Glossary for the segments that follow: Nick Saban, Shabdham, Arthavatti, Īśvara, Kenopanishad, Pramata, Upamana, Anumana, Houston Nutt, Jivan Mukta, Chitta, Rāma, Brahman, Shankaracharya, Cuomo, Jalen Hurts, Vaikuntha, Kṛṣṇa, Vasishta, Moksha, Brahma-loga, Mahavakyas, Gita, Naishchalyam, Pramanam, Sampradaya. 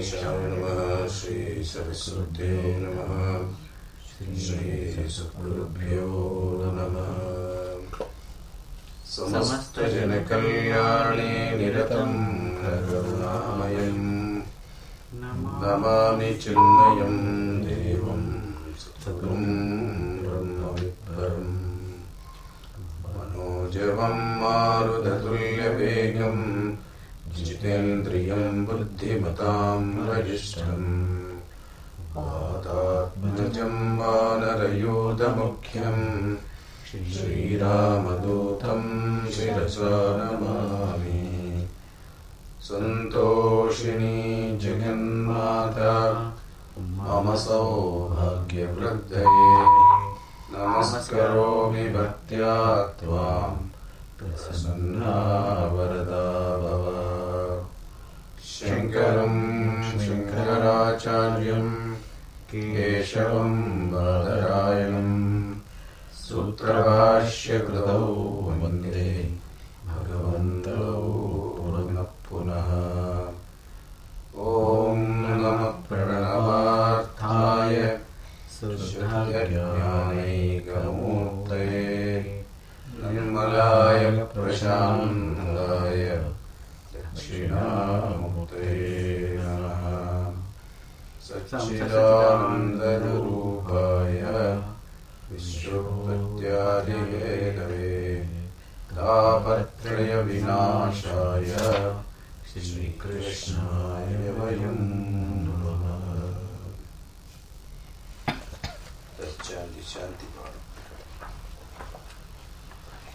Ganeshav Namaha, Shri Saraswati Namaha, Shri Sadgurubhyo Namaha. Samasta Jana Kalyani Niratam Karunamayam Namami Chinnayam Devam Sattvam Brahma Vipparam Manojavam Marudhatulya Vegam Jitendriyam Buddhimatam Rajishtam Padatmajam Vanarayodamukhyam Shri Ramadutam Shirasanamami Santoshini Jagannata Amaso Bhagya Vradhaye Namaskaromi Bhaktya-tvam Prasanna Varadabhava Shankaram Shankaracharyam Keshavam Vadarayanam Sutrabhashya Kradau Vande Bhagavanto Purnapunaha Om Namah Pranavarthaya Suddhagyanai Kamurte Nirmalaya Prashantaya Dakshinamurte Namaha Satchidananda Rupaya Vishrupatyadivekave Tapatraya Vinashaya Shri Krishnaya Vayam Namaha. Shanti Shanti Bhava.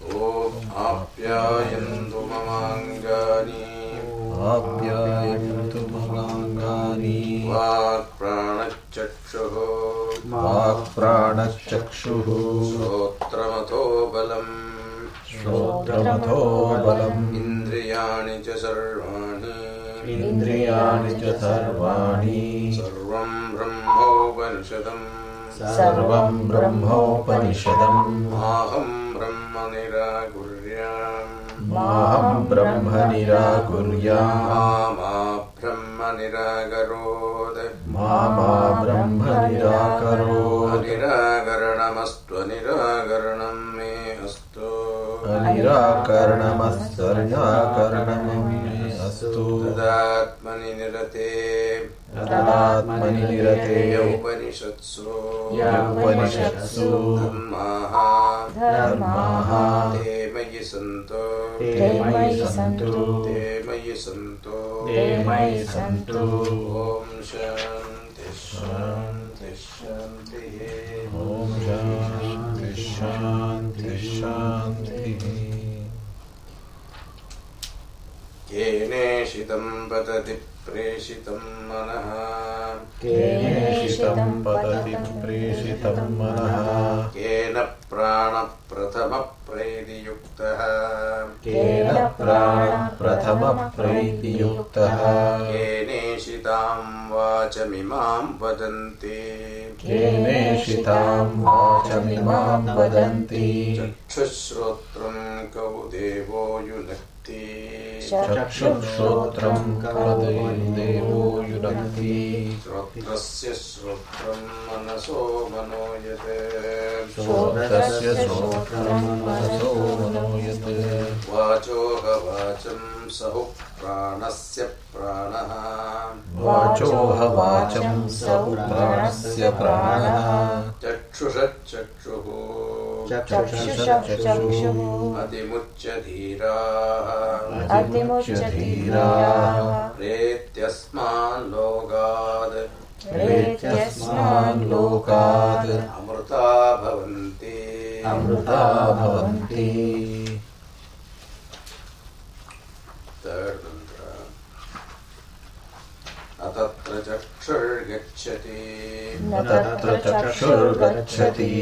Om Apyayantu Mamangani Apyayantu Mamangani Vak Pranachakshuhu Shrotramato Balam Indriyani ca sarvani Sarvam Brahmopanishadam Maham Brahma Nirakuryam Mama Brahma Nirakarod Niragaranamastu Niragaranam me astu Nirakaranamastu Nirakaranam me astu Tadatmani Nirate Tadatmani Nirate Yaupanishatsu Dhammaha Te Mayi Santo Om Shanti Shanti Shanti Om Shanti Shanti Shanti Kene Shitam Patati Preshitam Manaha Kene Shitam Patati Preshitam Manaha Kena Prana Prathama Preti Yuktaha Kena Prana Prathama Preti Yuktaha Kene Shitam Vachamimam Vadanti Kene Shitam Vachamimam Vadanti Chakshushrotram Kaudevo Yunakti Chakshushrotram Kaudevo Yunakti Shrotrasya Shrotram Manaso Manoyate Shrotrasya Shrotram Manaso Manoyate Vacho Havacham Sahu Pranasya Pranaha Vacho Havacham Sahu Pranasya Pranaha Chakshushat Chakshuhu Chakshushakshu Atimuchyadhira Pretyasman Lokad Amruta Bhavanti Third mantra Natatra Chakshur Gacchati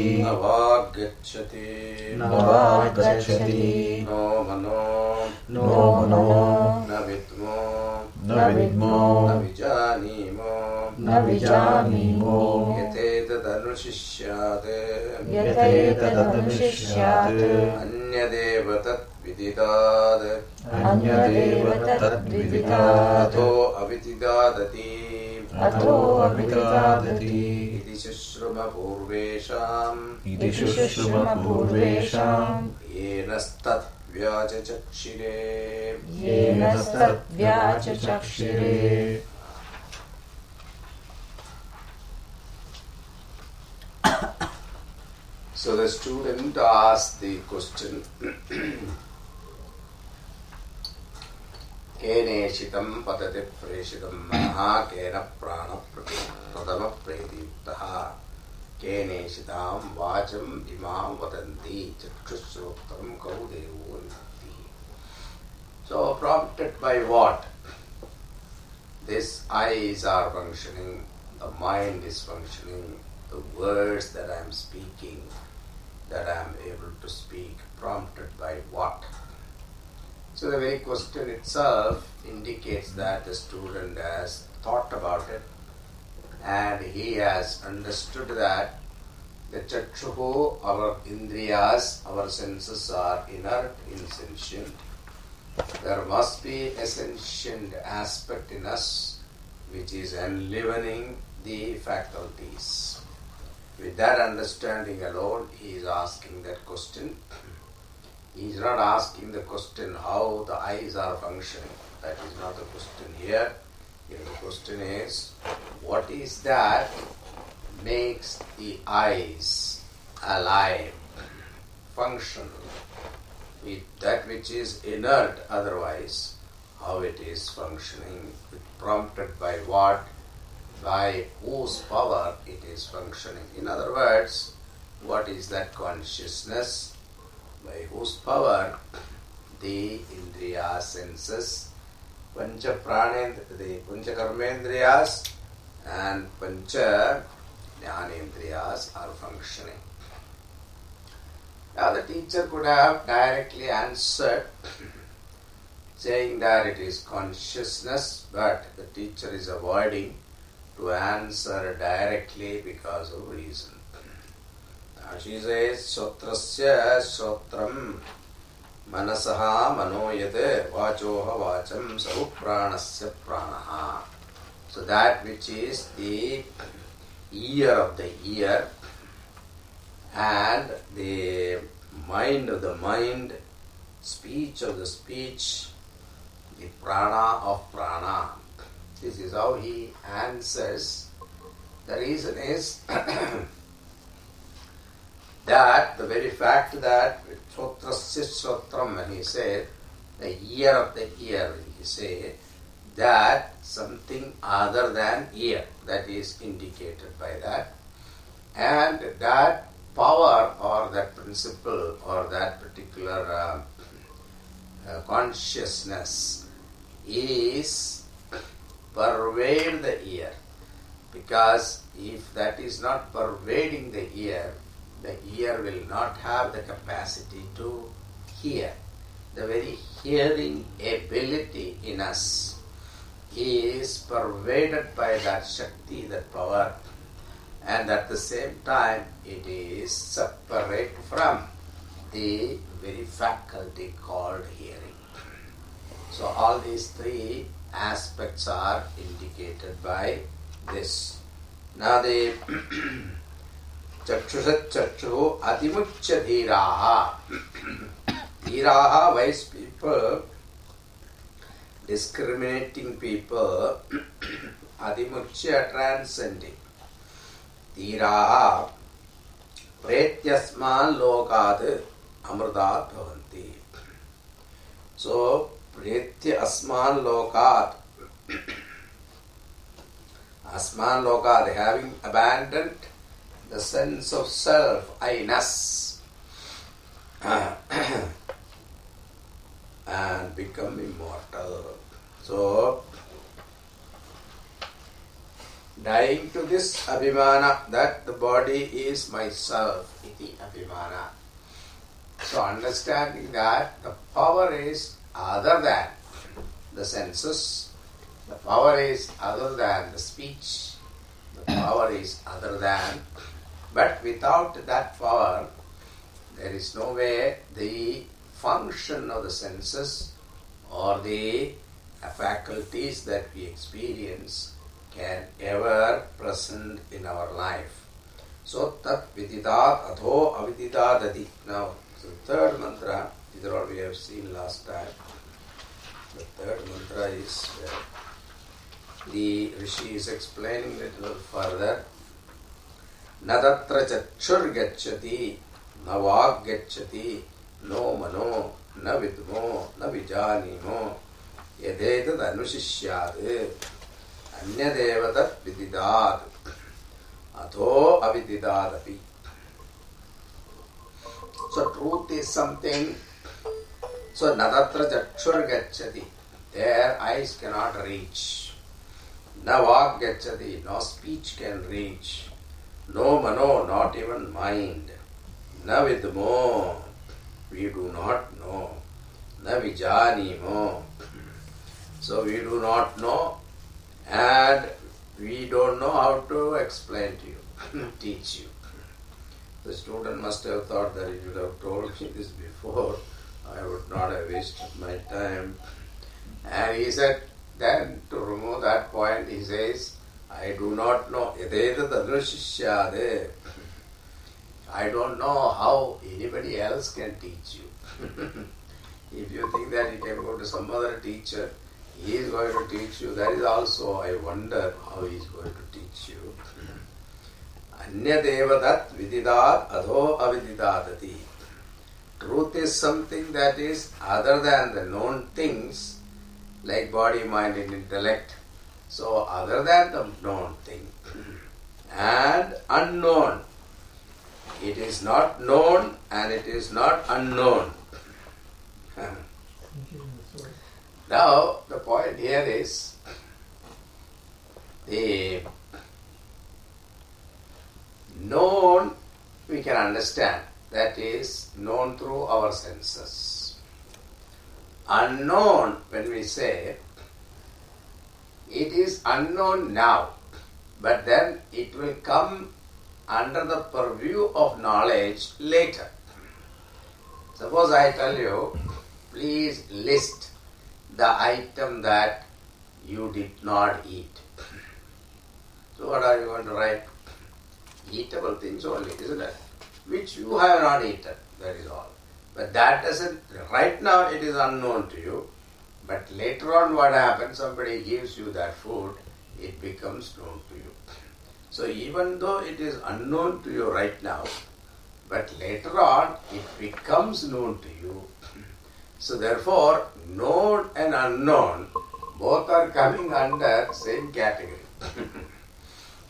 Navag Gacchati No Mano Na Vidmo Na Vijanimo Yate Tadanushishyate Anyadeva Tattva vididād anyadeva tad vididād ato avididādati ato avididādati idishashrama purvesham yenastat vyācachakṣire yenastat vyācachakṣire. So the student asked the question, Kene shitam patate preshitam manaha kena prana pratama prediptaha kene shitam vacham dimam vatanti chakshusrotam kaudevanti. So prompted by what? This eyes are functioning, the mind is functioning, the words that I am speaking, that I am able to speak, prompted by what? So the very question itself indicates that the student has thought about it and he has understood that the chakshuhu, our indriyas, our senses are inert, insentient. There must be a sentient aspect in us which is enlivening the faculties. With that understanding alone, he is asking that question. He is not asking the question how the eyes are functioning. That is not the question here. Here the question is, what is that makes the eyes alive, functional? That which is inert otherwise, how it is functioning, prompted by what? By whose power it is functioning. In other words, what is that consciousness? By whose power the indriya senses, pancha pranendriyas, the pancha karmendriyas and pancha jnanendriyas are functioning. Now the teacher could have directly answered saying that it is consciousness, but the teacher is avoiding to answer directly because of reason. Now she says, Sotrasya Sotram Manasaha Manoyate Vachoha Vacham Saupranasya Pranaha. So that which is the ear of the ear and the mind of the mind, speech of the speech, the prana of prana. This is how he answers. The reason is that the very fact that Sotrasya Sotram, when he said, the ear of the ear, when he said, that something other than ear, that is indicated by that. And that power or that principle or that particular consciousness is pervade the ear, because if that is not pervading the ear will not have the capacity to hear. The very hearing ability in us is pervaded by that Shakti, that power, and at the same time it is separate from the very faculty called hearing. So all these three aspects are indicated by this. Now the Chakshusat Chakshu Adimuchya Dhiraha. Dhiraha, wise people, discriminating people, Adimuchya, transcending. Dhiraha Pretyasman Lokad Amrdat Bhavanti. So Pretya Asman Lokat, Asman Lokat, having abandoned the sense of self, I-ness, and become immortal. So, dying to this abhimana, that the body is myself, iti abhimana. So, understanding that the power is other than the senses, the power is other than the speech, the power is other than, but without that power, there is no way the function of the senses or the faculties that we experience can ever present in our life. So, tat vididat adho avididadati. Now, so the third mantra, these are all we have seen last time. The third mantra is, the Rishi is explaining a little further. Nadatra chakshur gacchati, na vāk gacchati, no mano, na vidmo, na vijanimo, yadetat anushishyād, anyadevatat vididat, atho avididadapi. So truth is something, so nadatra chakshur gacchati, their eyes cannot reach. Na vāk gacchati, no speech can reach. No mano, not even mind. Na vidmo, we do not know. Na vijanimo, so we do not know, and we don't know how to explain to you, teach you. The student must have thought that he would have told me this before. I would not have wasted my time. And he said, then to remove that point, he says, I do not know. I don't know how anybody else can teach you. If you think that you can go to some other teacher, he is going to teach you, that is also, I wonder how he is going to teach you. Anyadevadat vididat adho avididadati. Truth is something that is other than the known things, like body, mind and intellect. So, other than the known thing and unknown, it is not known and it is not unknown. Now, the point here is, the known we can understand, that is known through our senses. Unknown, when we say, it is unknown now, but then it will come under the purview of knowledge later. Suppose I tell you, please list the item that you did not eat. So what are you going to write? Eatable things only, isn't it? Which you have not eaten, that is all. But that doesn't, right now it is unknown to you. But later on what happens, somebody gives you that food, it becomes known to you. So even though it is unknown to you right now, but later on it becomes known to you. So therefore, known and unknown, both are coming under same category.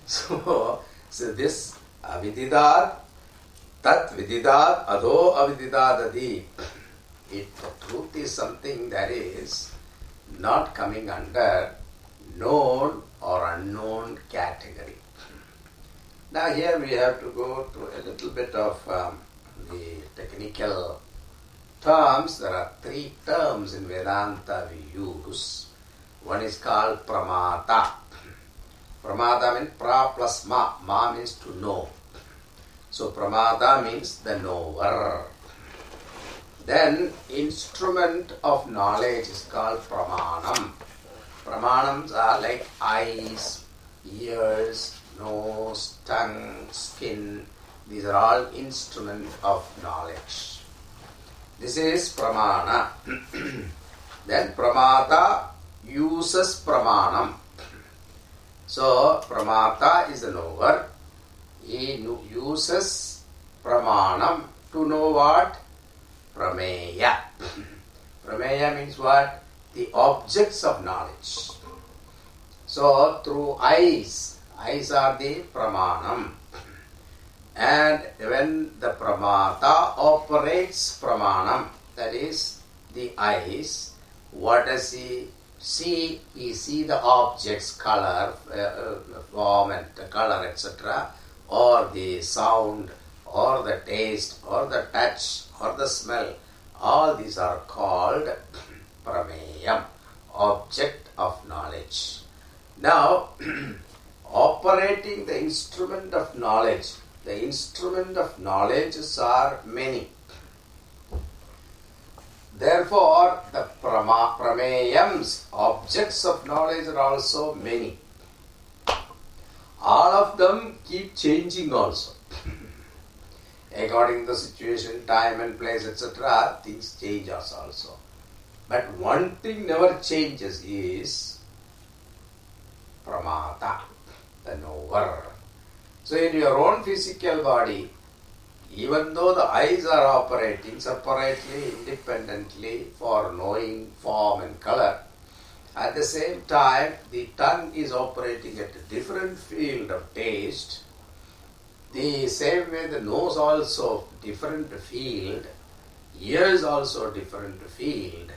So this avididad, tat vididad, adho avididadadi. The truth is something that is not coming under known or unknown category. Now here we have to go through a little bit of the technical terms. There are three terms in Vedanta we use. One is called Pramata. Pramata means pra plus ma. Ma means to know. So Pramata means the knower. Then, instrument of knowledge is called Pramanam. Pramanams are like eyes, ears, nose, tongue, skin. These are all instrument of knowledge. This is Pramana. Then Pramata uses Pramanam. So, Pramata is the knower. He uses Pramanam to know what? Prameya. Prameya means what? The objects of knowledge. So, through eyes, eyes are the pramanam. And when the pramata operates pramanam, that is the eyes, what does he see? He sees the objects, color, form and color, etc. Or the sound, or the taste, or the touch, or the smell. All these are called Prameyam, object of knowledge. Now, operating the instrument of knowledge, the instrument of knowledge are many. Therefore, the Prameyams, objects of knowledge, are also many. All of them keep changing also. According to the situation, time and place, etc., things change us also. But one thing never changes is Pramata, the knower. So in your own physical body, even though the eyes are operating separately, independently for knowing form and color, at the same time the tongue is operating at a different field of taste. The same way the nose also different field, ears also different field,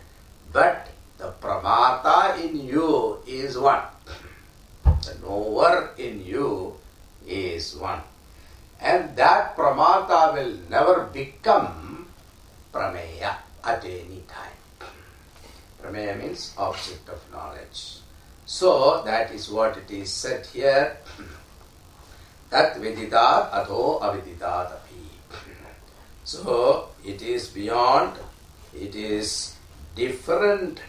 but the Pramata in you is one. The knower in you is one. And that Pramata will never become Prameya at any time. Prameya means object of knowledge. So that is what it is said here. Tat viditat atho aviditat api. So it is beyond, it is different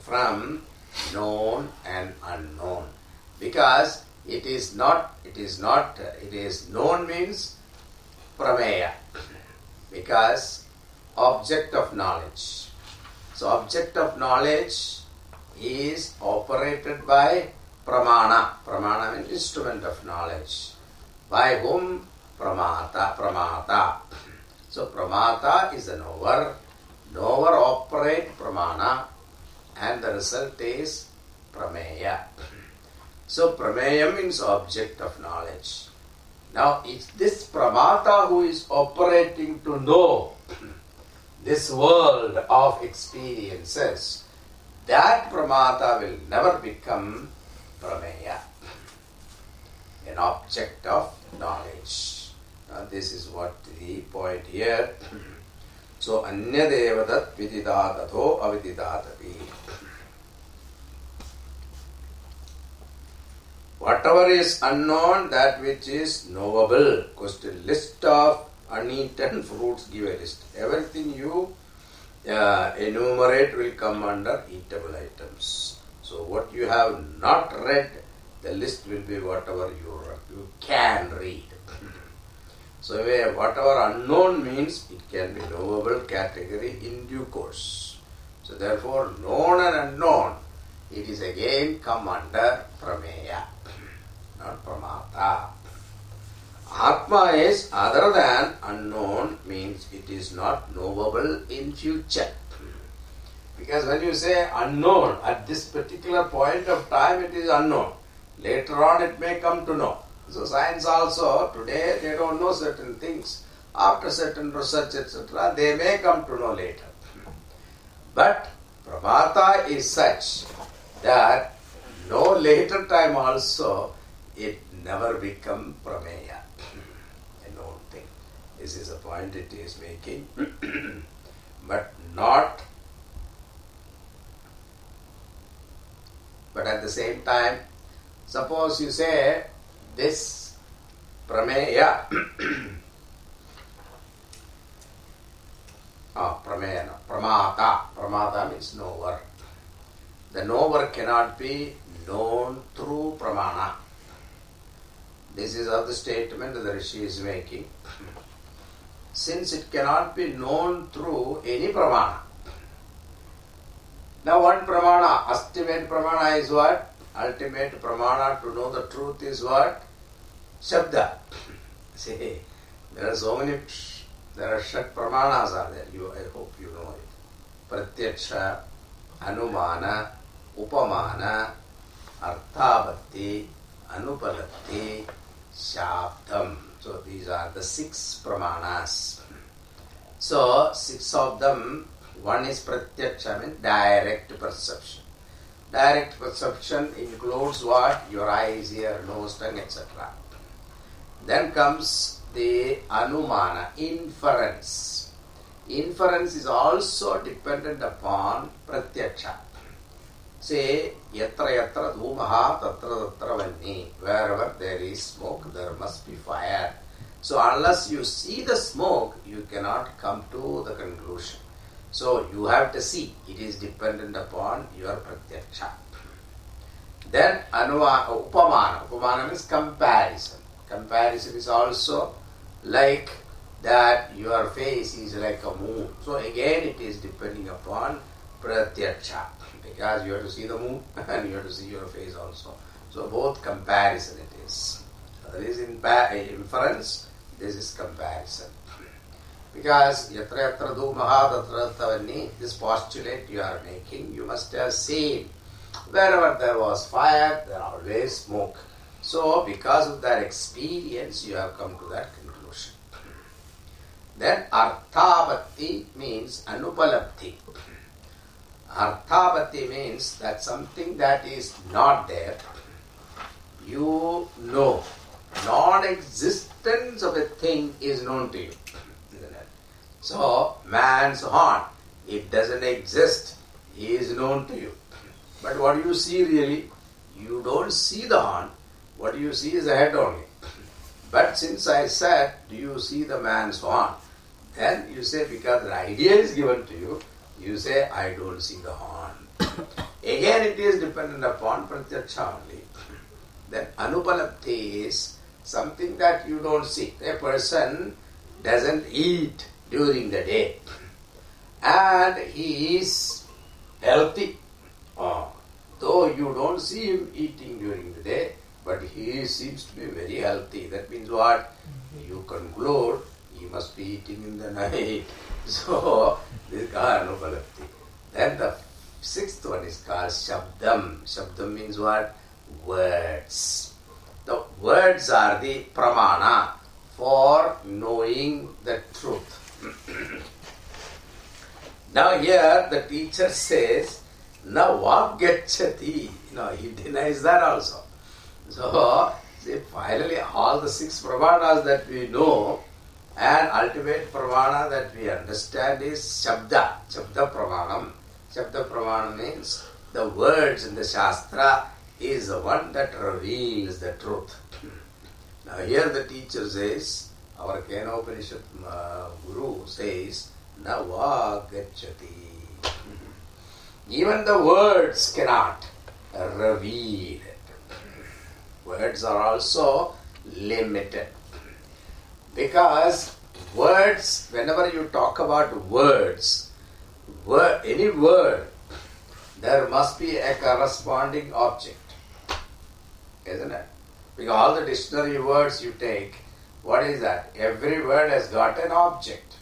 from known and unknown. Because it is known means Prameya, because object of knowledge. So object of knowledge is operated by Pramana. Pramana means instrument of knowledge. By whom? Pramata. So Pramata is a knower. Knower operates Pramana, and the result is Prameya. So Prameya means object of knowledge. Now it's this Pramata who is operating to know this world of experiences. That Pramata will never become Prameya, an object of knowledge. Now this is what the point here. So anya devadat vididatato avididatapi. Whatever is unknown, that which is knowable. Question, list of uneaten fruits, give a list. Everything you enumerate will come under eatable items. So what you have not read, the list will be whatever you can read. So whatever unknown means, it can be knowable category in due course. So therefore, known and unknown, it is again come under Prameya. Not Pramata. Atma is other than unknown, means it is not knowable in future. Because when you say unknown, at this particular point of time it is unknown. Later on it may come to know. So science also, today they don't know certain things. After certain research, etc., they may come to know later. But Pramata is such that no later time also, it never become Prameya, a known thing. This is the point it is making. But at the same time, suppose you say this Prameya, Pramata means knower. The knower cannot be known through Pramana. This is the statement that the Rishi is making. Since it cannot be known through any Pramana. Now one Pramana, ultimate Pramana is what? Ultimate Pramana to know the truth is what? Shabda. See, there are so many, there are Shat Pramanas are there. I hope you know it. Pratyaksha, Anumana, Upamana, Arthavatti, Anupalabdhi, Shabdham. So these are the 6 Pramanas. So 6 of them, one is Pratyaksha, means direct perception. Direct perception includes what? Your eyes, ear, nose, tongue, etc. Then comes the Anumana, inference. Inference is also dependent upon Pratyaksha. Say, yatra yatra dhumaha tatra tatra vanni. Wherever there is smoke, there must be fire. So unless you see the smoke, you cannot come to the conclusion. So you have to see, it is dependent upon your pratyaksha. Then upamana. Upamana means comparison. Comparison is also like that your face is like a moon. So again it is depending upon pratyaksha, because you have to see the moon and you have to see your face also. So both comparison it is. That is inference, this is comparison. Because yatra yatra dhumaha tatra tavanni, this postulate you are making, you must have seen. Wherever there was fire, there always smoke. So because of that experience, you have come to that conclusion. Then Arthavatti means Anupalabdhi. Arthavatti means that something that is not there, you know. Non-existence of a thing is known to you. So man's horn, it doesn't exist, he is known to you. But what do you see really? You don't see the horn. What you see is the head only. But since I said, do you see the man's horn? Then you say, because the idea is given to you, you say, I don't see the horn. Again, it is dependent upon pratyaksha only. Then anupalabdhi is something that you don't see. A person doesn't eat during the day. And he is healthy. Though you don't see him eating during the day, but he seems to be very healthy. That means what? You conclude he must be eating in the night. So, this is called Anupalabdhi. Then the sixth one is called Shabdham. Shabdham means what? Words. The words are the Pramana for knowing the truth. Now here the teacher says, now vāgacchati. No, he denies that also. So, see, finally all the six pramanas that we know and ultimate pramana that we understand is Shabda. Shabda pramanam. Shabda pramanam means the words in the Shastra is the one that reveals the truth. Now here the teacher says, our Kenopanishad Guru says, na vāgacchati. Even the words cannot reveal it. Words are also limited. Because words, whenever you talk about words, any word, there must be a corresponding object. Isn't it? Because all the dictionary words you take, what is that? Every word has got an object.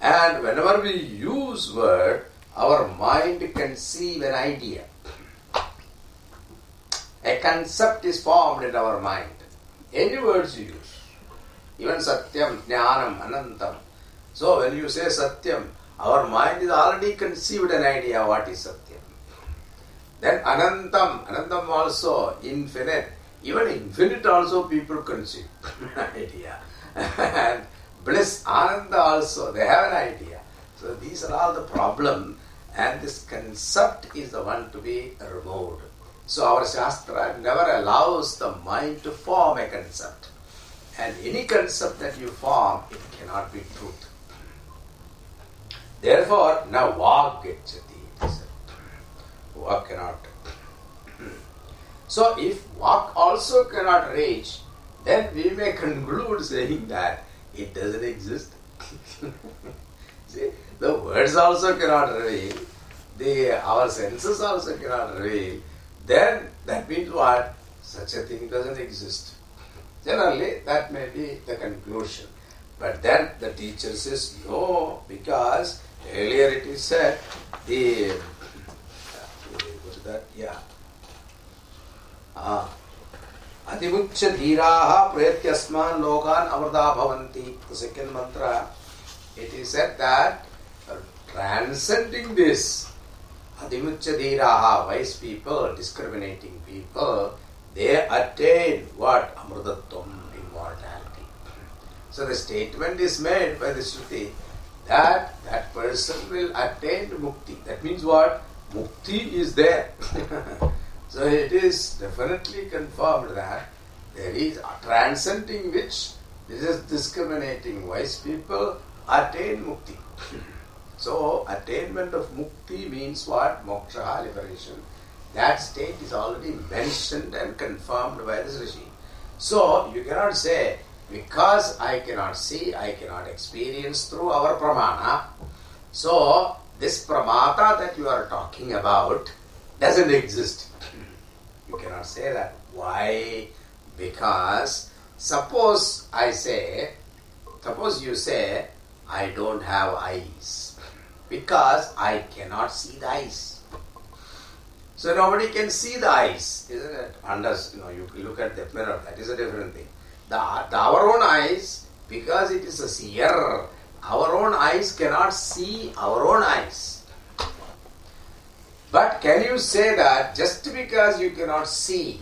And whenever we use word, our mind conceive an idea. A concept is formed in our mind. Any words you use. Even satyam, jnanam, anantam. So when you say satyam, our mind is already conceived an idea what is satyam. Then anantam, anantam also, infinite. Even infinite also people conceive an idea. And bliss, ananda also, they have an idea. So these are all the problems. And this concept is the one to be removed. So our Shastra never allows the mind to form a concept. And any concept that you form, it cannot be truth. Therefore, na vāgacchati. Vāk cannot. So if vāk also cannot reach, then we may conclude saying that it doesn't exist. See, the words also cannot reveal, our senses also cannot reveal, then that means what? Such a thing doesn't exist. Generally, that may be the conclusion. But then the teacher says, no, because earlier it is said, Atimuccha dhiraha prayatyasman lokan avrda bhavanti. The second mantra. It is said that transcending this, Adimuccha dhiraha, wise people, discriminating people, they attain what? Amrutatvam, immortality. So the statement is made by the Shruti that that person will attain mukti. That means what? Mukti is there. So it is definitely confirmed that there is a transcending which this is discriminating wise people attain mukti. So attainment of mukti means what? Moksha, liberation. That state is already mentioned and confirmed by this Rishi. So you cannot say, because I cannot see, I cannot experience through our pramana. So this pramata that you are talking about doesn't exist. You cannot say that. Why? Because suppose you say, I don't have eyes, because I cannot see the eyes. So nobody can see the eyes, isn't it? Unless, you look at the mirror, that is a different thing. Our own eyes, because it is a seer, our own eyes cannot see our own eyes. But can you say that just because you cannot see,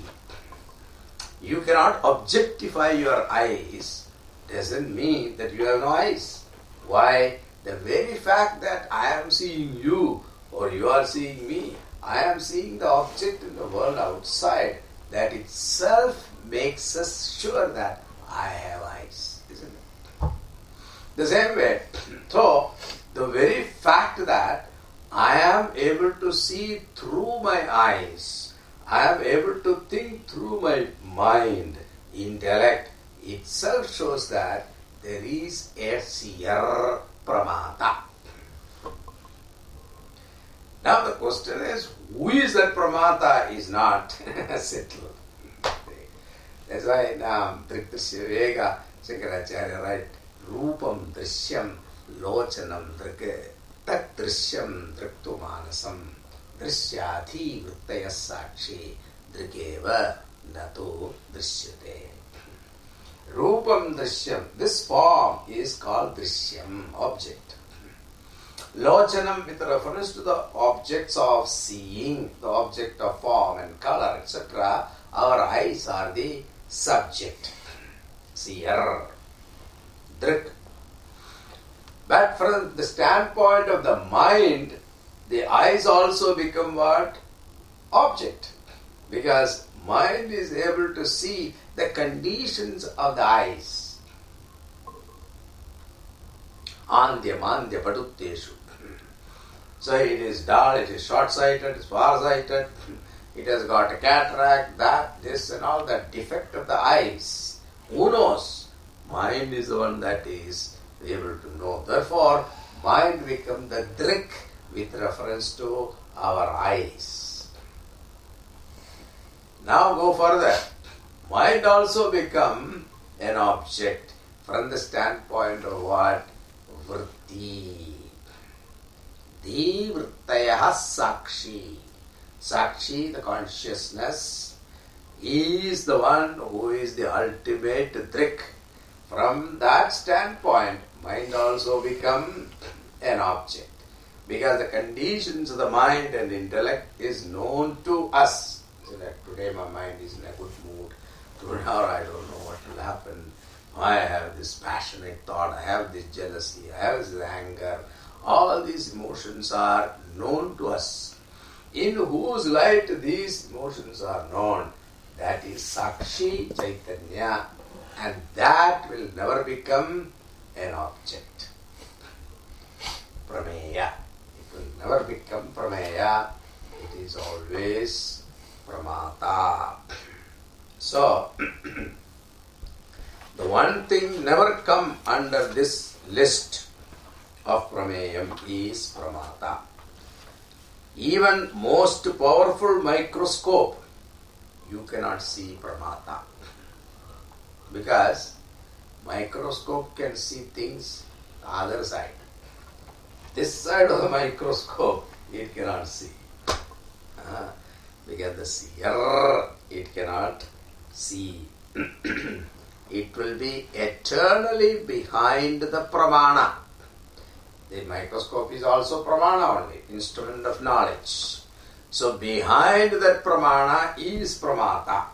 you cannot objectify your eyes, doesn't mean that you have no eyes. Why? The very fact that I am seeing you or you are seeing me, I am seeing the object in the world outside, that itself makes us sure that I have eyes, isn't it? The same way, so the very fact that I am able to see through my eyes, I am able to think through my mind, intellect, itself shows that there is a seer, pramata. Now the question is, who is that pramata is not settled. That's why now Drikdrishya Vega, Shankaracharya write, Rupam Drishyam Lochanam Drike Tat Drishyam Driktu Manasam Drishyati Vrittayasakshi Drikeva Nato Drishyate. Rupam Drishyam, this form is called Drishyam, object. Lochanam with reference to the objects of seeing, the object of form and color, etc. Our eyes are the subject, seer, drit. But from the standpoint of the mind, the eyes also become what? Object. Because mind is able to see the conditions of the eyes. Andhya, mandhya, padutteshu. So it is dull, it is short-sighted, it is far-sighted. It has got a cataract, that, this and all that defect of the eyes. Who knows? Mind is the one that is able to know. Therefore, mind becomes the drik with reference to our eyes. Now go further. Mind also become an object from the standpoint of what? Vritti. Vrittayaha sakshi. Sakshi, the consciousness, is the one who is the ultimate drik. From that standpoint, mind also become an object. Because the conditions of the mind and intellect is known to us. So that today my mind is in a good mood. Tomorrow I don't know what will happen. I have this passionate thought. I have this jealousy. I have this anger. All these emotions are known to us. In whose light these emotions are known, that is Sakshi Chaitanya, and that will never become an object. Prameya. It will never become Prameya. It is always Pramata. So, the one thing never come under this list of Prameyam is Pramata. Even most powerful microscope, you cannot see Pramata. Because microscope can see things the other side. This side of the microscope, it cannot see. Because the seer, it cannot see. It will be eternally behind the Pramana. The microscope is also pramana only, instrument of knowledge. So behind that pramana is pramata.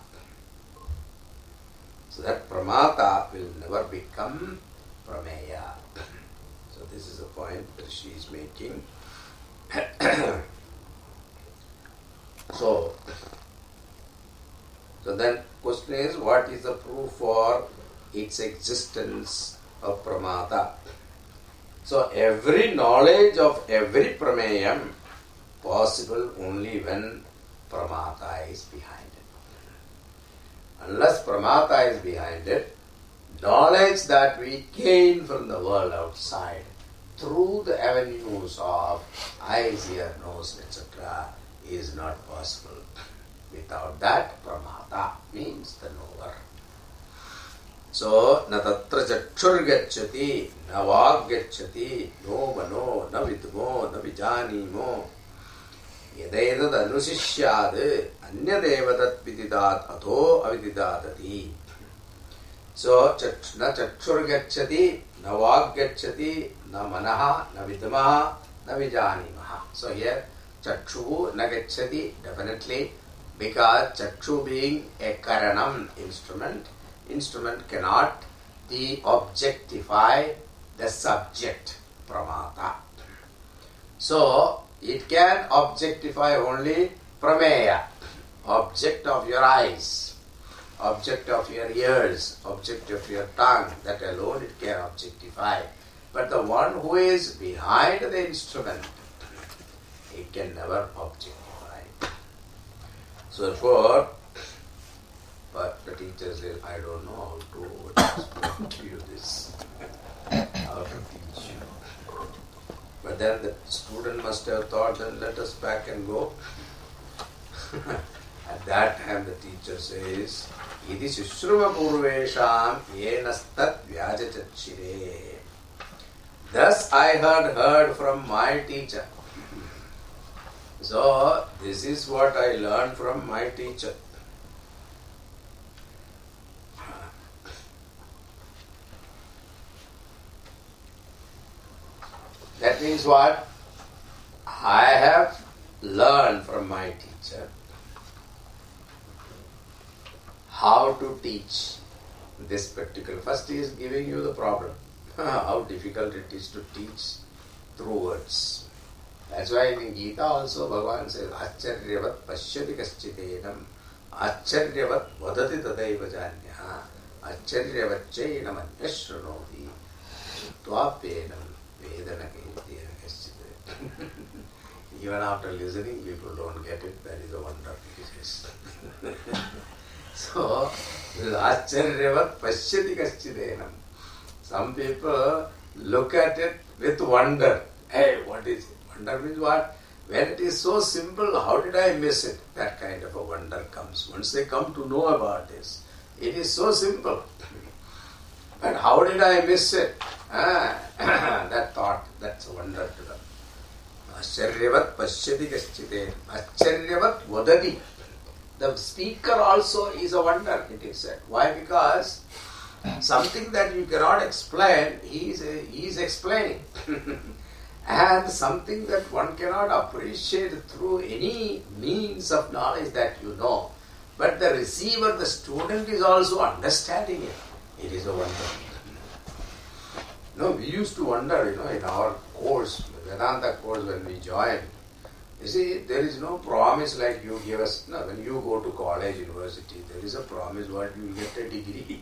So that pramata will never become prameya. So this is the point that she is making. So then question is, what is the proof for its existence of pramata? So every knowledge of every Prameya possible only when Pramata is behind it. Unless Pramata is behind it, knowledge that we gain from the world outside through the avenues of eyes, ear, nose, etc. is not possible. Without that, Pramata means the knower. So, na tatra chakshur gacchati, na vāk gacchati, no mano, na vidmo, na vijānimo, yadedat anusishyād, anyadevatat vididat atho avididatati. So, na chakshur gacchati, na vāk gacchati, na manaha, na vidmaha, na vijānimaha. So here, chakshu na gacchati, definitely, because chakshu being a karanam instrument, instrument cannot de-objectify the subject, Pramata. So, it can objectify only Prameya, object of your eyes, object of your ears, object of your tongue, that alone it can objectify. But the one who is behind the instrument, it can never objectify. So therefore, but the teacher says, I don't know how to teach you this, how to teach you. But then the student must have thought, then let us pack and go. At that time the teacher says, Idi Sishruma Purvesham Yenastat Vyajachachire. Thus I had heard from my teacher. So, this is what I learned from my teacher. That means what? I have learned from my teacher how to teach this particular. First he is giving you the problem. How difficult it is to teach through words. That's why in Gita also Bhagavan says, Acharyavat pashyati kaschitenam, Acharyavat vadati tadaiva janyaha, Acharyavat chainam anyashranodhi, tvapenam vedanaketya kaschitenam. Even after listening, people don't get it. That is a wonder it is. So, Acharyavat pashyati kaschitenam. Some people look at it with wonder. Hey, what is it? Wonder means what? When it is so simple, how did I miss it? That kind of a wonder comes. Once they come to know about this, it is so simple. But how did I miss it? That thought, that's a wonder to them. Acharyavat pashyati kaschite, acharyavat vadati. The speaker also is a wonder, it is said. Why? Because something that you cannot explain, he is explaining. And something that one cannot appreciate through any means of knowledge that you know. But the receiver, the student is also understanding it. It is a wonder. No, we used to wonder, in our course, Vedanta course when we joined. You see, there is no promise like you give us. No, when you go to college, university, there is a promise what you get a degree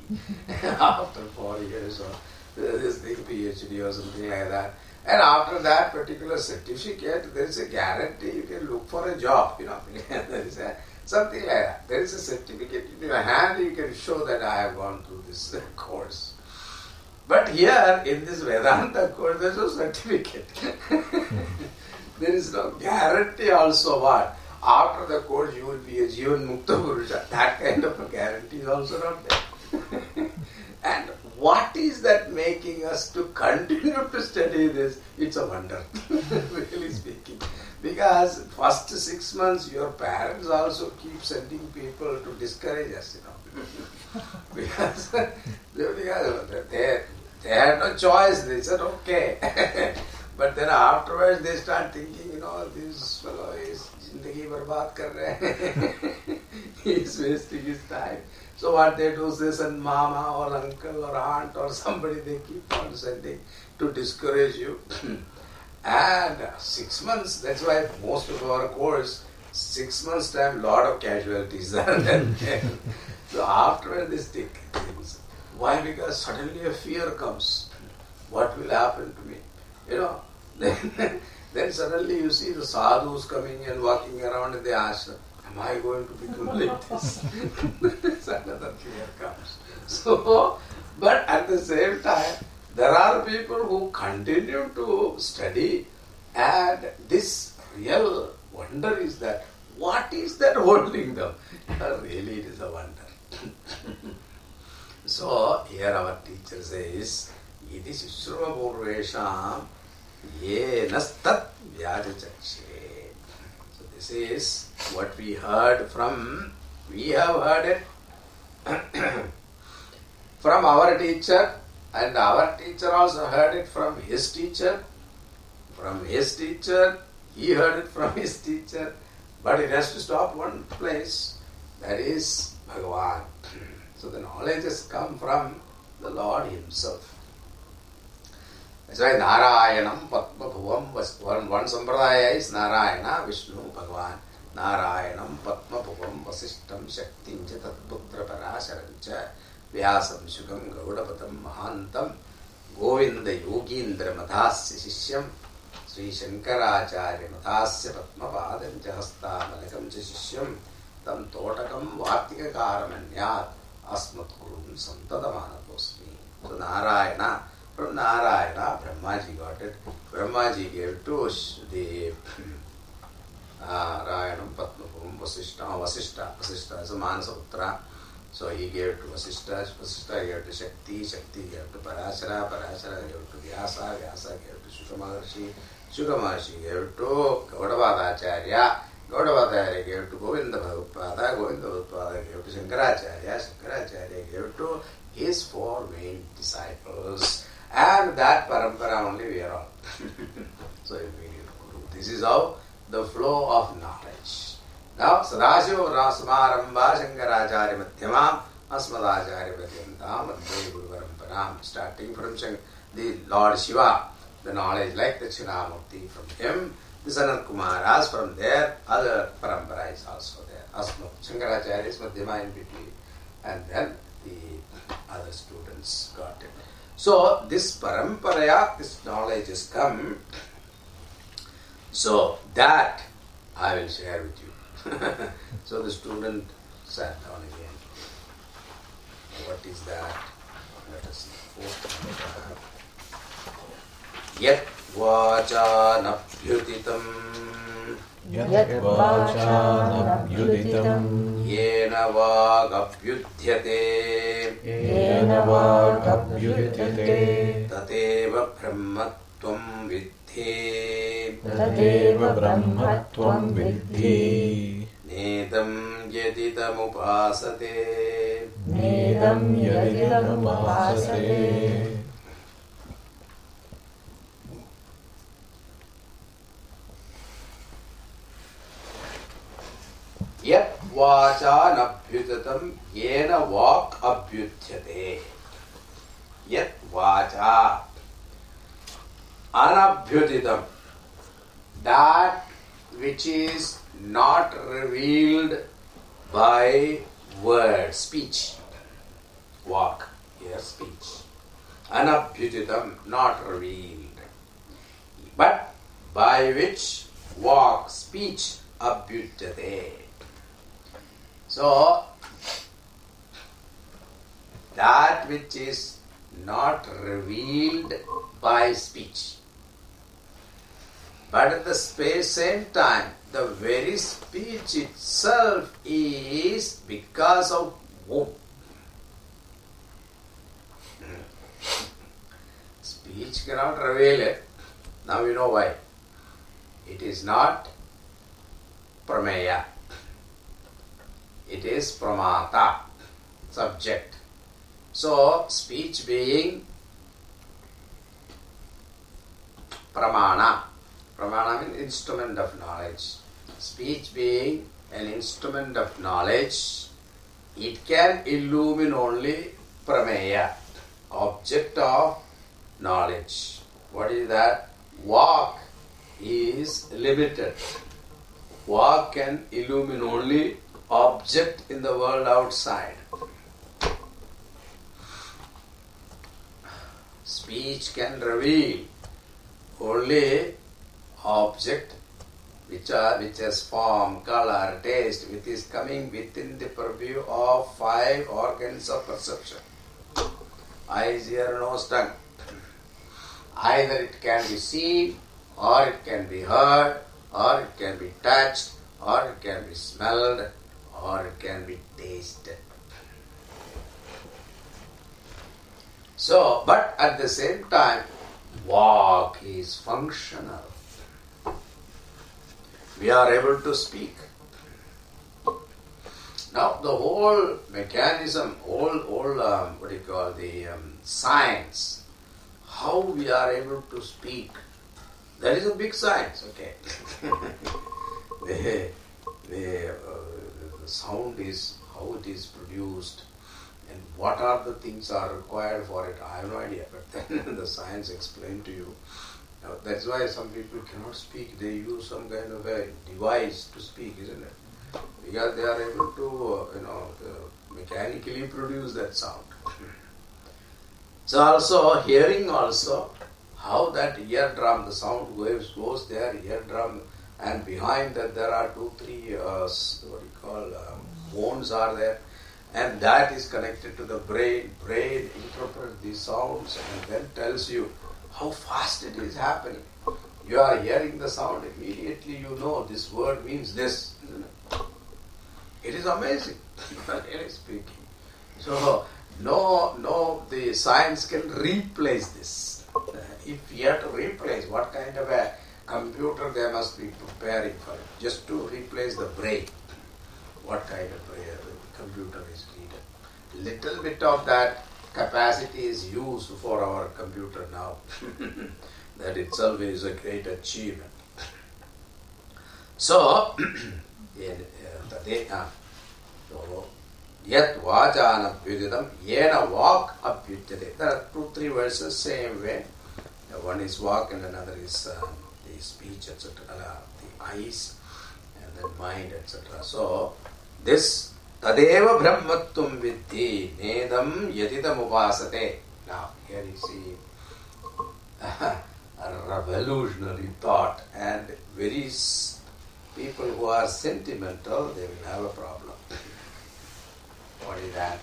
after 4 years or this thing, PhD or something like that. And after that particular certificate, there is a guarantee you can look for a job, There is something like that. There is a certificate in your hand, you can show that I have gone through this course. But here, in this Vedanta course, there is no certificate. There is no guarantee also what? After the course, you will be a Jivan Mukta Purusha. That kind of a guarantee is also not there. And what is that making us to continue to study this? It's a wonder, really speaking. Because first 6 months, your parents also keep sending people to discourage us, because they had no choice. They said, okay. But then afterwards, they start thinking, this fellow is jindagi barbaad kar rahe. He is wasting his time. So what they do, they send mama or uncle or aunt or somebody, they keep on sending to discourage you. And 6 months, that's why most of our course, 6 months time, lot of casualties are there. So after this thing, why? Because suddenly a fear comes. What will happen to me? You know, then suddenly you see the sadhus coming and walking around in the ashram. Am I going to become like this? That's another fear comes. So, but at the same time, there are people who continue to study, and this real wonder is that what is that holding them? Really, it is a wonder. So, here our teacher says, Iti Sishrava Purvesham Yenas Tat Vyajachakshe. So, this is what we heard from, we have heard it from our teacher, and our teacher also heard it from his teacher. From his teacher, he heard it from his teacher. But it has to stop one place, that is Bhagavan. So the knowledge has come from the Lord Himself. That's why Narayanam Patma Bhuvam was one sampradaya is Narayana, Vishnu, Bhagavan. Narayanam Patma Bhuvam Vasishtam Shaktincha Tatputra Parasharancha Vyāsam Shukam Gaudapatam Mahantam Govinda Yogindra Madhasya Shishyam Sri Shankaracharya Madhasya Patma Padam Jahasta Malakam Jishishyam Tam Totakam Vartika Karamanyat Asmat Kurum Santadamana Gosmi. So Narayana, from Narayana, Brahmaji got it. Brahmaji gave to the Rayanam Patmapum Vasishta is a Manasautra. So he gave to Vasishta gave to Shakti gave to Parashara gave to Vyāsa gave to Sukamashi gave to Kodava Acharya, Godavadhaya gave to Govindavadha gave to Shankaracharya gave to his four main disciples, and that parampara only we are all. So if we need Guru, this is how the flow of knowledge. Now Sadashiva Rasumaramba Shankaracharya Madhyamam Asmadacharya Madhyantam Madhya Guru Paramparām, starting from the Lord Shiva, the knowledge like the Chinamurti from him. The Sanat Kumaras from there, other parampara is also there. Asma, Shankaracharya is Madhyama in between. And then the other students got it. So, this paramparaya, this knowledge has come. So, that I will share with you. So, the student sat down again. What is that? Let us see. Yet. Yat vācānapyutitam yena vāgapyudyate tateva brahmatvam vidhi nedam yadidam upāsate Yat vācānapyutatam yena vākapyutyate. Yat vācā anapyutitam, that which is not revealed by word, speech. Vāk, here speech. Anapyutitam, not revealed. But by which vāk, speech, apyutyate. So, that which is not revealed by speech. But at the same time, the very speech itself is because of womb. Speech cannot reveal it. Now you know why. It is not Prameya. It is Pramata, subject. So, speech being Pramana. Pramana means instrument of knowledge. Speech being an instrument of knowledge, it can illumine only Prameya, object of knowledge. What is that? Vāk is limited. Vāk can illumine only object in the world outside. Speech can reveal only object which has form, color, taste, which is coming within the purview of 5 organs of perception. Eyes, ear, nose, tongue. Either it can be seen, or it can be heard, or it can be touched, or it can be smelled, or it can be tasted. So, but at the same time, walk is functional. We are able to speak. Now the whole mechanism, science, how we are able to speak, that is a big science, okay. The sound is, how it is produced, and what are the things are required for it, I have no idea, but then the science explained to you. Now, that's why some people cannot speak, they use some kind of a device to speak, isn't it? Because they are able to, mechanically produce that sound. So also, hearing also, how that eardrum, the sound waves goes there, eardrum, and behind that there are 2-3, bones are there, and that is connected to the brain. Brain interprets these sounds and then tells you how fast it is happening. You are hearing the sound, immediately you know this word means this. It is amazing, really speaking. So, the science can replace this. If you have to replace, what kind of a computer they must be preparing for it, just to replace the brain. What kind of a computer is needed? Little bit of that capacity is used for our computer now. That itself is a great achievement. So, yet vācāna apyujatam, yena vāk apyujate. There are 2-3 verses same way. One is vāk and another is the speech, etc., the eyes, and then mind, etc. So, this tadeva brahmatvam vidhi nedam yadidam upasate. Now, here you see a revolutionary thought, and very people who are sentimental, they will have a problem. What is that?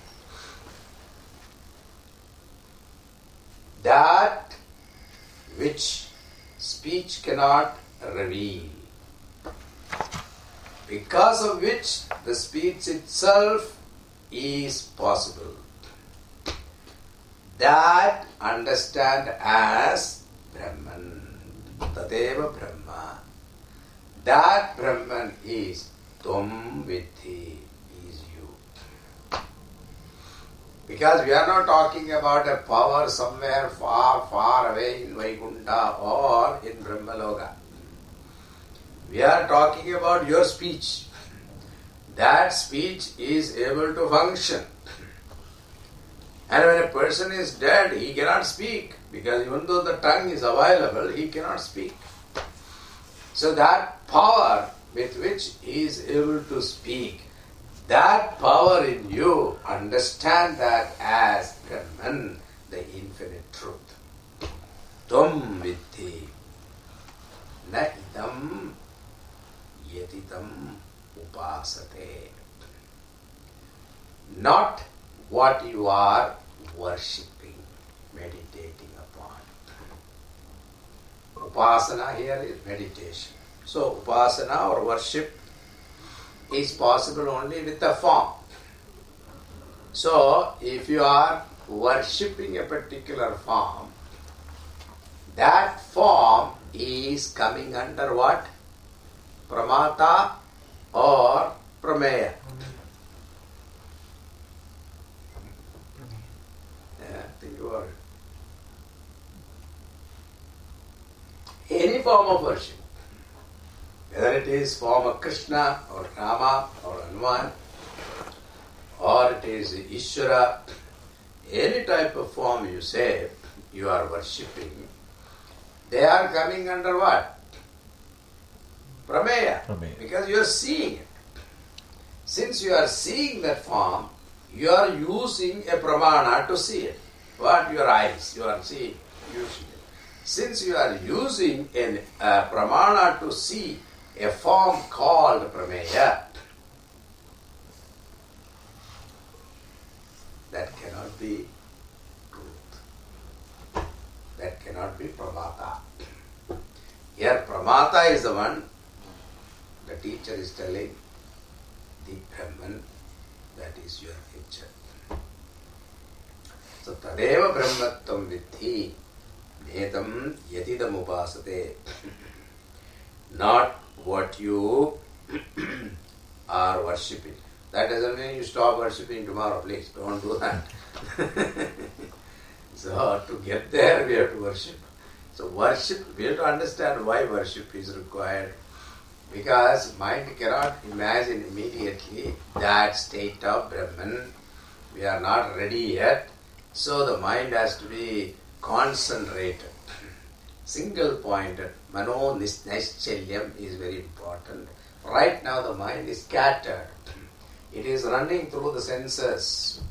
That which speech cannot reveal, because of which the speech itself is possible. That understand as Brahman, Tadeva Brahma. That Brahman is Tvam Vidhi, is you. Because we are not talking about a power somewhere far, far away in Vaikuntha or in Brahma-loga. We are talking about your speech. That speech is able to function. And when a person is dead, he cannot speak, because even though the tongue is available, he cannot speak. So that power with which he is able to speak, that power in you, understand that as Brahman, the infinite truth. Tvam vidhi na idam yatitam upasate. Not what you are worshipping, meditating upon. Upasana here is meditation. So, upasana or worship is possible only with a form. So, if you are worshipping a particular form, that form is coming under what? Pramata or Prameya. Yeah, think about it. Any form of worship, whether it is form of Kṛṣṇa or Rāma or Anumana, or it is Īśvara, any type of form you say you are worshipping, they are coming under what? Prameya. Because you are seeing it. Since you are seeing that form, you are using a pramana to see it. What? Your eyes. You are seeing, using it. Since you are using a pramana to see a form called prameya, that cannot be truth. That cannot be pramata. Here pramata is the one the teacher is telling the Brahman, that is your nature. So tadeva brahmattam vidhi bhedam yatidam upasate. Not what you are worshipping. That doesn't mean you stop worshipping tomorrow, please. Don't do that. So to get there we have to worship. So worship, we have to understand why worship is required. Because mind cannot imagine immediately that state of Brahman. We are not ready yet. So the mind has to be concentrated, single-pointed. Mano Naishchalyam is very important. Right now the mind is scattered. It is running through the senses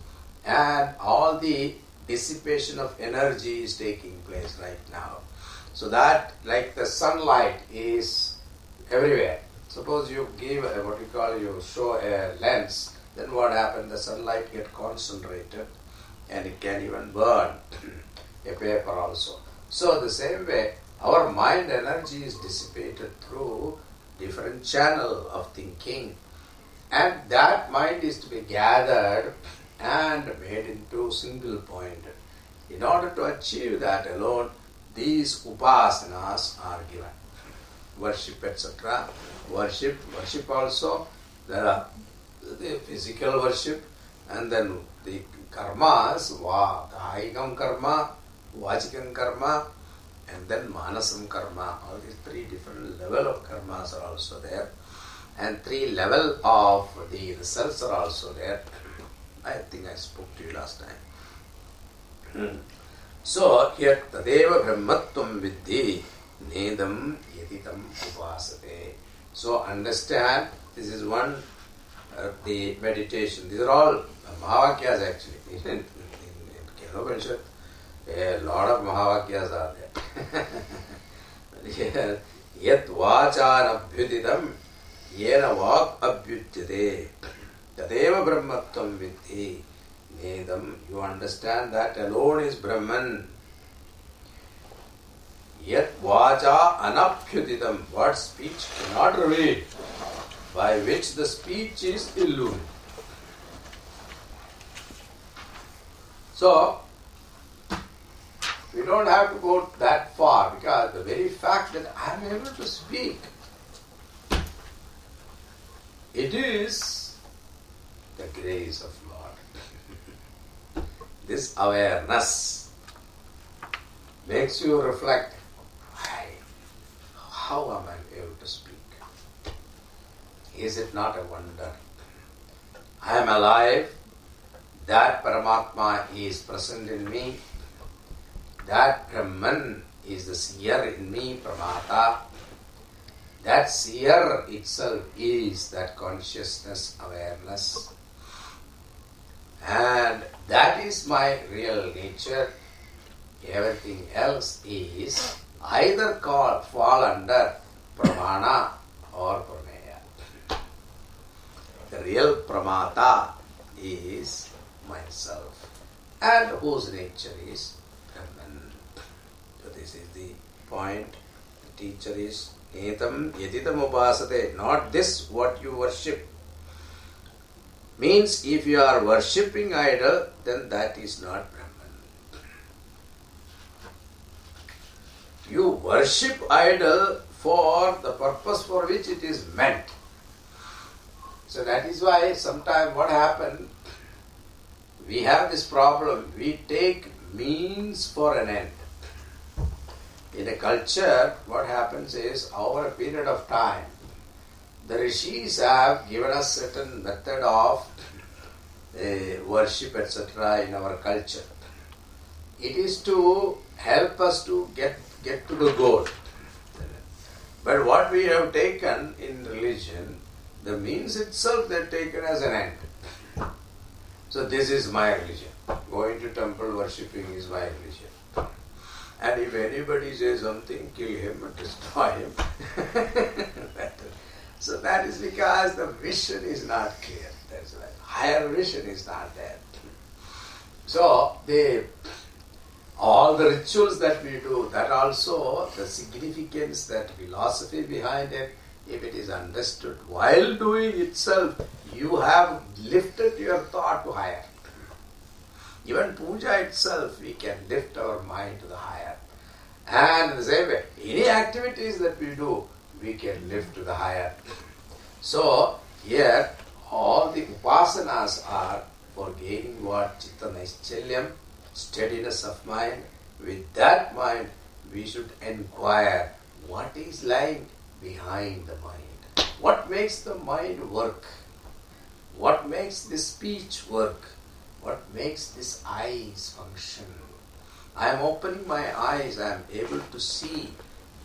and all the dissipation of energy is taking place right now. So that, like the sunlight, is everywhere. Suppose you give a, what you call, you show a lens, then what happens? The sunlight gets concentrated and it can even burn a paper also. So the same way, our mind energy is dissipated through different channel of thinking. And that mind is to be gathered and made into single point. In order to achieve that alone, these upasanas are given. Worship, etc. Worship also. There are the physical worship and then the karmas, dahikam karma, vachikam karma, and then manasam karma. All these three different level of karmas are also there. And three level of the results are also there. I think I spoke to you last time. So, here, tadeva brahmatvam vidhi nedam yetitam upasate. So, understand, this is one, the meditation. These are all Mahavakyas actually. In Kenopanishad, a lot of Mahavakyas are there. Yet vachanabhyudidam yena vak abhyutyate tadeva brahmattam vidhi nedam. You understand that alone is Brahman. Yet vacha anaphyudidam. What speech cannot reveal, by which the speech is illumined. So, we don't have to go that far, because the very fact that I am able to speak, it is the grace of Lord. This awareness makes you reflect, how am I able to speak? Is it not a wonder? I am alive. That Paramatma is present in me. That Brahman is the seer in me, Pramata. That seer itself is that consciousness, awareness. And that is my real nature. Everything else is either fall under Pramana or Prameya. The real Pramata is myself, and whose nature is Brahman. So this is the point. The teacher is Netam Yaditam Upasate. Not this what you worship. Means if you are worshipping idol, then that is not Brahman. You worship idol for the purpose for which it is meant. So that is why sometimes what happens, we have this problem. We take means for an end. In a culture, what happens is, over a period of time, the rishis have given us certain method of worship, etc. in our culture. It is to help us to get to the goal. But what we have taken in religion, the means itself they have taken as an end. So this is my religion. Going to temple worshipping is my religion. And if anybody says something, kill him and destroy him. So that is because the vision is not clear. That's why higher vision is not there. So all the rituals that we do, that also the significance, that philosophy behind it, if it is understood while doing itself, you have lifted your thought to higher. Even puja itself, we can lift our mind to the higher. And in the same way, any activities that we do, we can lift to the higher. So, here, all the upasanas are for gaining what? Chitta Naishchalyam, steadiness of mind. With that mind, we should inquire what is lying behind the mind. What makes the mind work? What makes the speech work? What makes this eyes function? I am opening my eyes, I am able to see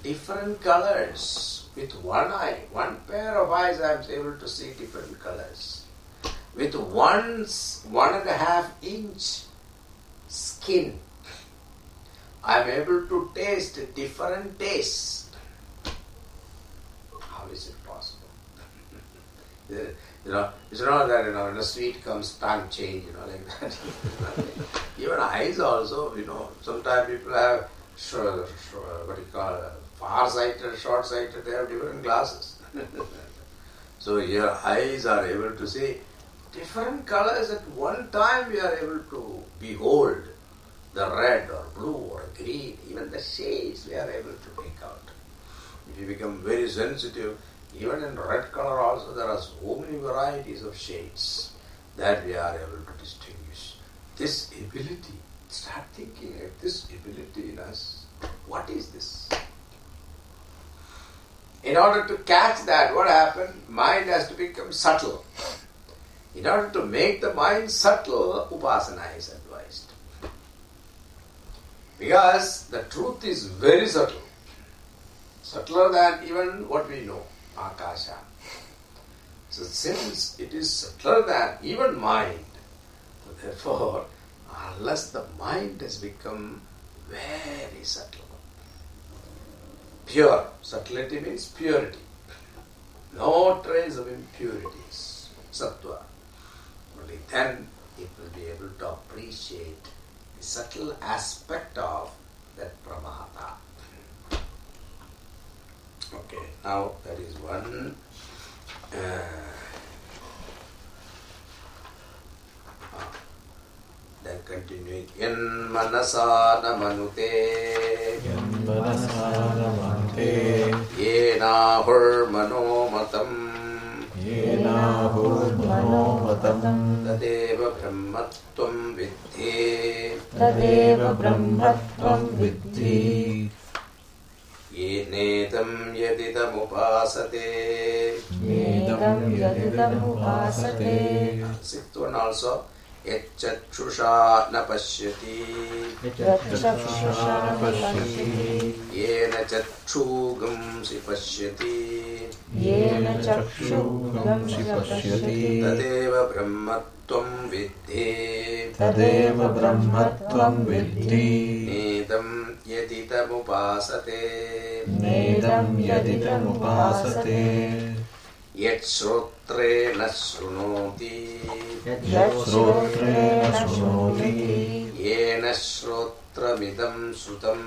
different colors. With one eye, one pair of eyes, I am able to see different colors. With 1.5 inch skin, I am able to taste different tastes. How is it possible? It's not that, when a sweet comes, tongue change, like that. Even eyes also, sometimes people have, far-sighted, short-sighted, they have different glasses. So your eyes are able to see different colors at one time. We are able to behold the red or blue or green, even the shades we are able to make out. If you become very sensitive, even in red color also, there are so many varieties of shades that we are able to distinguish. This ability, start thinking at this ability in us. What is this? In order to catch that, what happened? Mind has to become subtle. In order to make the mind subtle, upasana is advised. Because the truth is very subtle. Subtler than even what we know. Akasha. So since it is subtler than even mind, so therefore, unless the mind has become very subtle, pure, subtlety means purity, no trace of impurities, sattva, only then it will be able to appreciate the subtle aspect of that pramata. Okay, now that is one. Then continuing. Yan manasana manute. Yan manasana manute. Yena hur manomatam. Yena hur manomatam. Tadeva brahmatvam vidhi. Tadeva brahmatvam vidhi. Yenetam yaditam upasate. Yenetam yaditam upasate. Sixth one also. Yachachusha napashyati. Yachachusha napashyati. Yena chachugam sipashyati. Yena chachugam sipashyati. Tadeva brahmatvam vidhi. Tadeva brahmatvam vidhi. Netam yaditam upasate. Nedam yaditam upasate. Yet srotre nasrunoti. Yet srotre nasrunoti. Yena srotra midam sutam.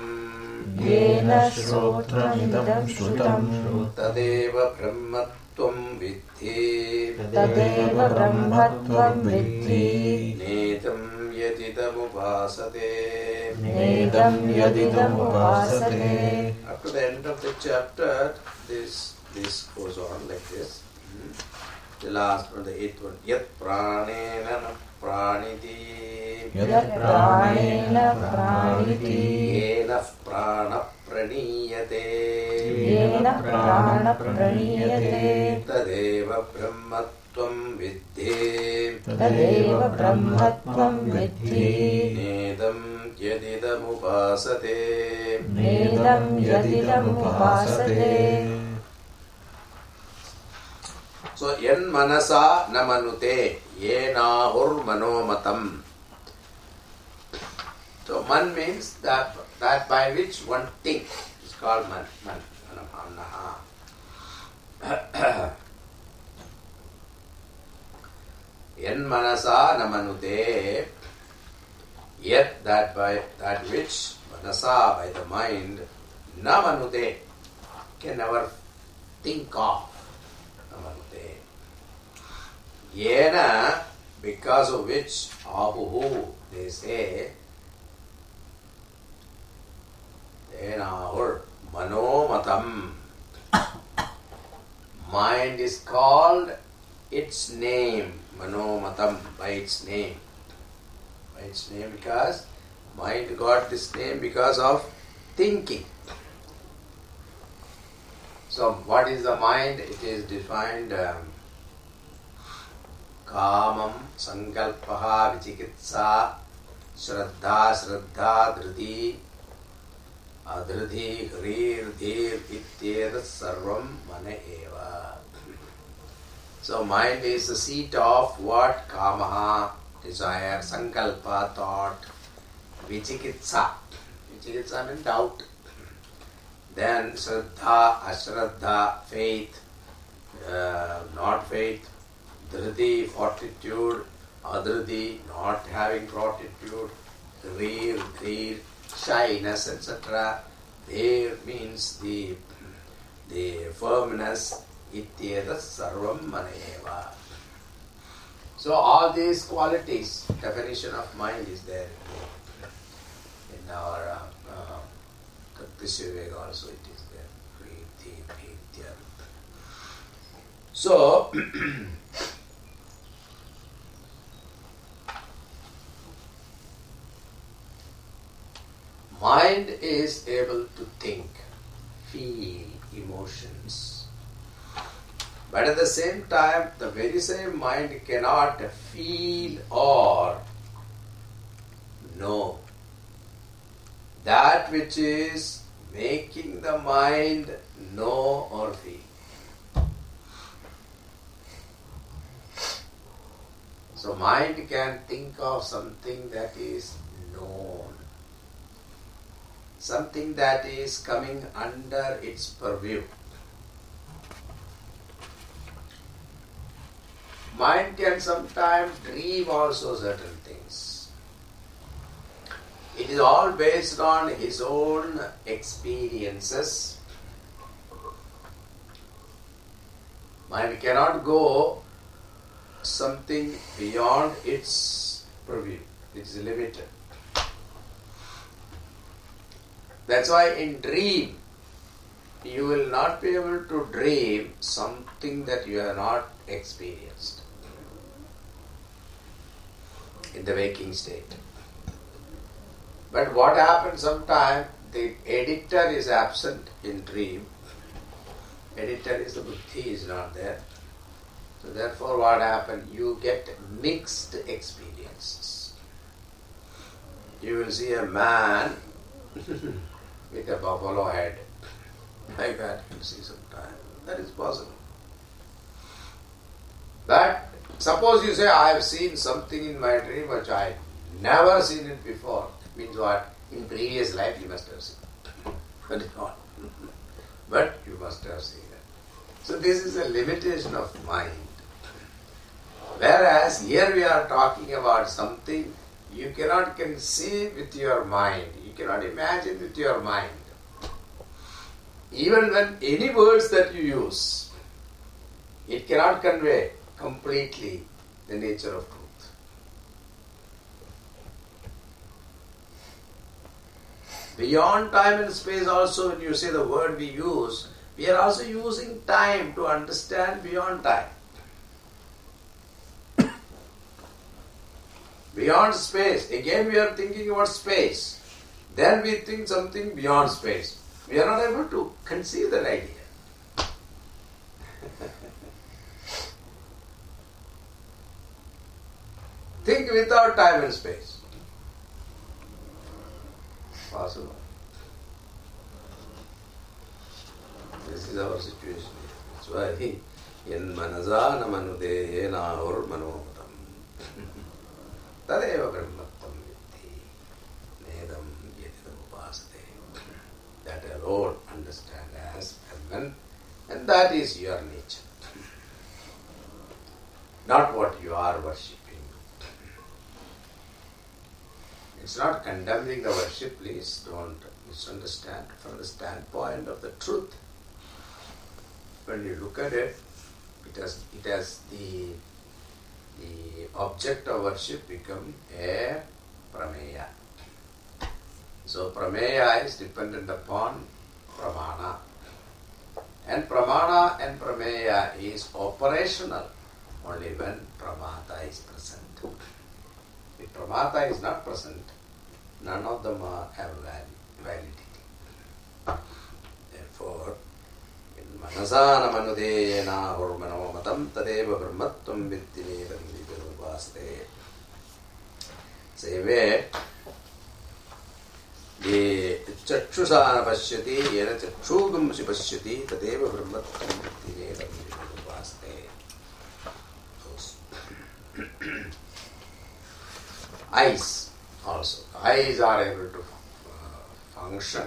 Yena srotra midam sutam. Tadeva brahmatvam vidhi. Tadeva brahmatvam vidhi. Nedam yadidam upasate. Nedam yadidam upasate. Up to the end of the chapter, this goes on like this. The last one, the eighth one. Yat pranena praniti. Yat pranena praniti. Yena prana praniyate. Yena prana praniyate. Tadeva brahmat Tvam vidhi. Tadeva brahmatvam vidhi. Nedam yadidam upasate. Nedam yadidam upasate. So, yan manasa namanute. Yenahur manomatam. So, man means that that by which one thinks is called mananaha. Yen manasa namanute, yet that by that which manasa, by the mind, namanute, can never think of. Namanute. Yena, because of which, ahuhu, they say, enahur, manomatam. Mind is called its name, manomatam, by its name. By its name, because mind got this name because of thinking. So, what is the mind? It is defined kāmam, sankalpaha, vichikitsa, śraddha, śraddha, dhriti, adhriti, hrir, dhir, ityetat, sarvam, mane eva. So, mind is the seat of what? Kāmaha, desire, sankalpa, thought, vichikitsa. Vichikitsa means doubt. Then Shraddha, Ashraddha, faith, not faith, Dhriti, fortitude, Adhriti, not having fortitude, Dhrir, Dhrir, shyness, etc. Dhrir means the firmness, Ityeda Sarvam Maneva. So all these qualities, definition of mind is there in our Prishivega also it is there. So, mind is able to think, feel emotions. But at the same time, the very same mind cannot feel or know that which is making the mind know or feel. So mind can think of something that is known, something that is coming under its purview. Mind can sometimes dream also certain things. It is all based on his own experiences. Mind cannot go something beyond its purview. It is limited. That's why in dream, you will not be able to dream something that you have not experienced in the waking state. But what happens sometimes, the editor is absent in dream. Editor is the buddhi, is not there. So therefore what happens, you get mixed experiences. You will see a man with a buffalo head. Like that you see sometimes. That is possible. But suppose you say, I have seen something in my dream which I have never seen it before. Means what? In previous life you must have seen it. But not. But you must have seen it. So this is a limitation of mind. Whereas here we are talking about something you cannot conceive with your mind. You cannot imagine with your mind. Even when any words that you use, it cannot convey completely the nature of truth. Beyond time and space also, when you say the word we use, we are also using time to understand beyond time. Beyond space, again we are thinking about space. Then we think something beyond space. We are not able to conceive that idea. Think without time and space. Possible. This is our situation. That's why he in manasana manude na or manomatam tadeva brahmattam vitti nedam yetidam upasate and that is your nature. Not what you are worshipping. It's not condemning the worship, please don't misunderstand. From the standpoint of the truth, when you look at it, the object of worship become a Prameya. So Prameya is dependent upon Pramana. And Pramana and Prameya is operational only when Pramata is present. If Pramata is not present, none of them have validity. Therefore, in Manasana Manudena Hurmano Matam Tadeva Brahmattam Vittini Vaste. Say where the Chachusana Pashyati, Yena Chachugam Shipashyati, Tadeva Brahmattam Vittini Vaste. Eyes also. Eyes are able to function.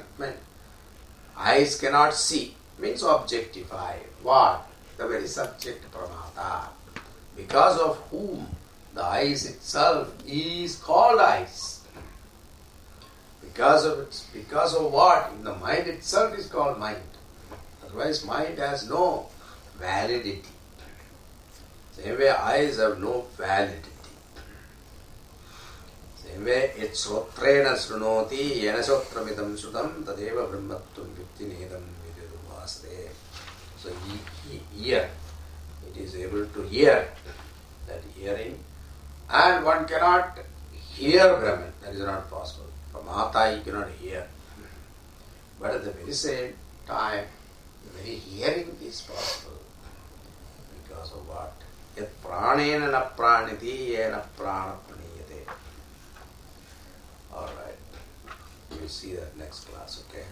Eyes cannot see. Means objectify. What? The very subject Pramata. Because of whom the eyes itself is called eyes. Because of what? The mind itself is called mind. Otherwise mind has no validity. Same way eyes have no validity. It's Srotrena Srunoti, Yenasotramidam Sudam, Tadeva Brahmattum Vittinedam Viduvaste. So, ear, it is able to hear, that hearing. And one cannot hear Brahman, that is not possible. From Pramata, you cannot hear. But at the very same time, the very hearing is possible. Because of what? Yat pranena na praniti, yena pranapani. All right. We'll see that next class, okay?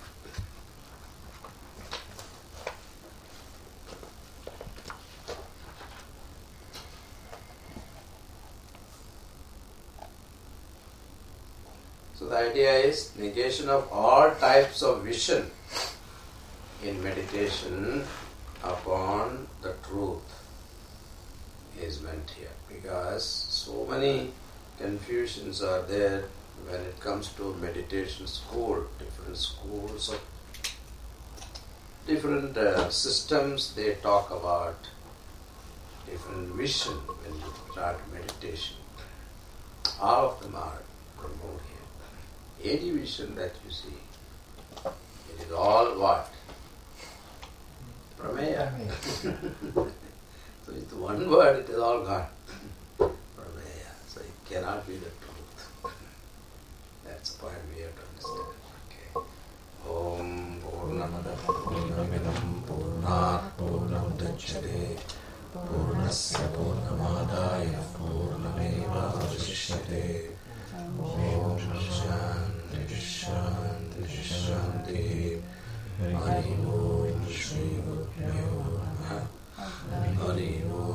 So the idea is negation of all types of vision in meditation upon the truth is meant here, because so many confusions are there. When it comes to meditation school, different schools of different systems, they talk about different vision when you start meditation. All of them are promoted here. Any vision that you see, it is all what? Prameya. So with one word, it is all gone. Prameya. So it cannot be the That's the point we have to understand. Okay. Om Purnamada Purnamidam Purnat Purnamudachyate Purnasya Purnamadaya Purnameva Vasishyate Om Shanti Shanti Shanti Hari Om Shri Guru Hari Om